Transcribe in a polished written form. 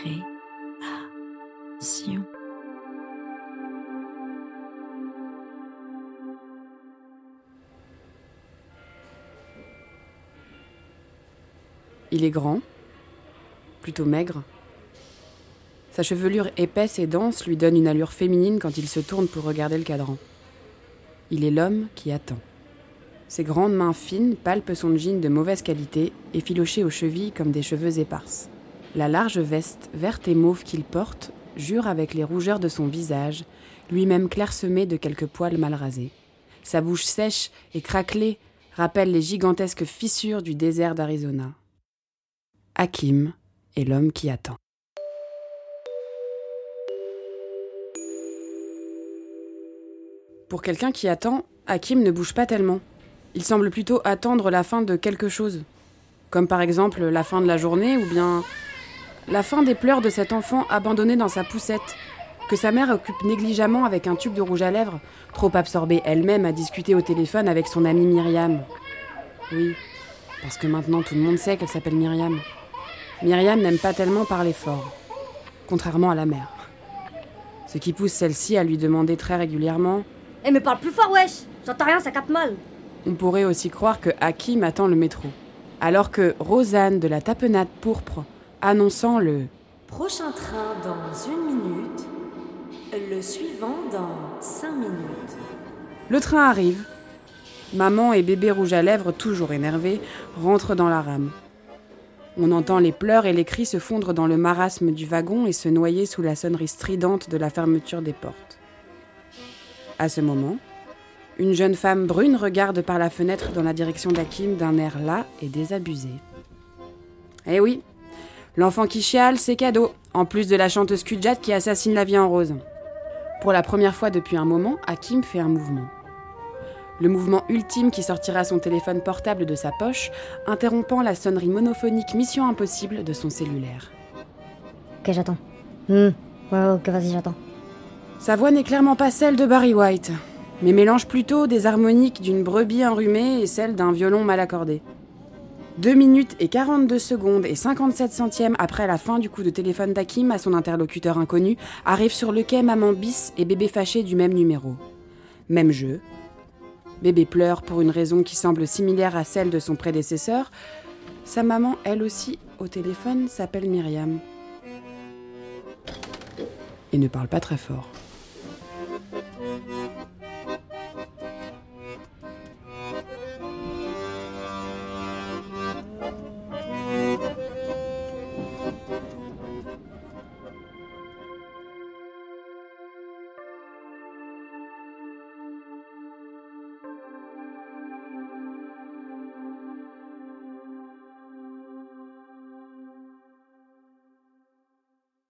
création. Il est grand, plutôt maigre. Sa chevelure épaisse et dense lui donne une allure féminine quand il se tourne pour regarder le cadran. Il est l'homme qui attend. Ses grandes mains fines palpent son jean de mauvaise qualité, effiloché aux chevilles comme des cheveux éparses. La large veste verte et mauve qu'il porte jure avec les rougeurs de son visage, lui-même clairsemé de quelques poils mal rasés. Sa bouche sèche et craquelée rappelle les gigantesques fissures du désert d'Arizona. Hakim est l'homme qui attend. Pour quelqu'un qui attend, Hakim ne bouge pas tellement. Il semble plutôt attendre la fin de quelque chose. Comme par exemple la fin de la journée ou bien la fin des pleurs de cet enfant abandonné dans sa poussette, que sa mère occupe négligemment avec un tube de rouge à lèvres, trop absorbée elle-même à discuter au téléphone avec son amie Myriam. Oui, parce que maintenant tout le monde sait qu'elle s'appelle Myriam. Myriam n'aime pas tellement parler fort, contrairement à la mère. Ce qui pousse celle-ci à lui demander très régulièrement « Eh mais parle plus fort, wesh ! J'entends rien, ça capte mal !» On pourrait aussi croire que Hakim attend le métro, alors que Rosanne de la tapenade pourpre, annonçant le « Prochain train dans 1 minute, le suivant dans 5 minutes. » Le train arrive. Maman et bébé rouge à lèvres, toujours énervés, rentrent dans la rame. On entend les pleurs et les cris se fondre dans le marasme du wagon et se noyer sous la sonnerie stridente de la fermeture des portes. À ce moment, une jeune femme brune regarde par la fenêtre dans la direction d'Hakim d'un air las et désabusé. Eh oui, l'enfant qui chiale, c'est cadeau, en plus de la chanteuse Kujjat qui assassine la vie en rose. Pour la première fois depuis un moment, Hakim fait un mouvement. Le mouvement ultime qui sortira son téléphone portable de sa poche, interrompant la sonnerie monophonique Mission Impossible de son cellulaire. « Ok, j'attends. Ok, vas-y, j'attends. » Sa voix n'est clairement pas celle de Barry White, mais mélange plutôt des harmoniques d'une brebis enrhumée et celle d'un violon mal accordé. 2 minutes et 42 secondes et 57 centièmes après la fin du coup de téléphone d'Hakim à son interlocuteur inconnu, arrive sur le quai maman bis et bébé fâché du même numéro. Même jeu. Bébé pleure pour une raison qui semble similaire à celle de son prédécesseur. Sa maman, elle aussi, au téléphone, s'appelle Myriam. Et ne parle pas très fort.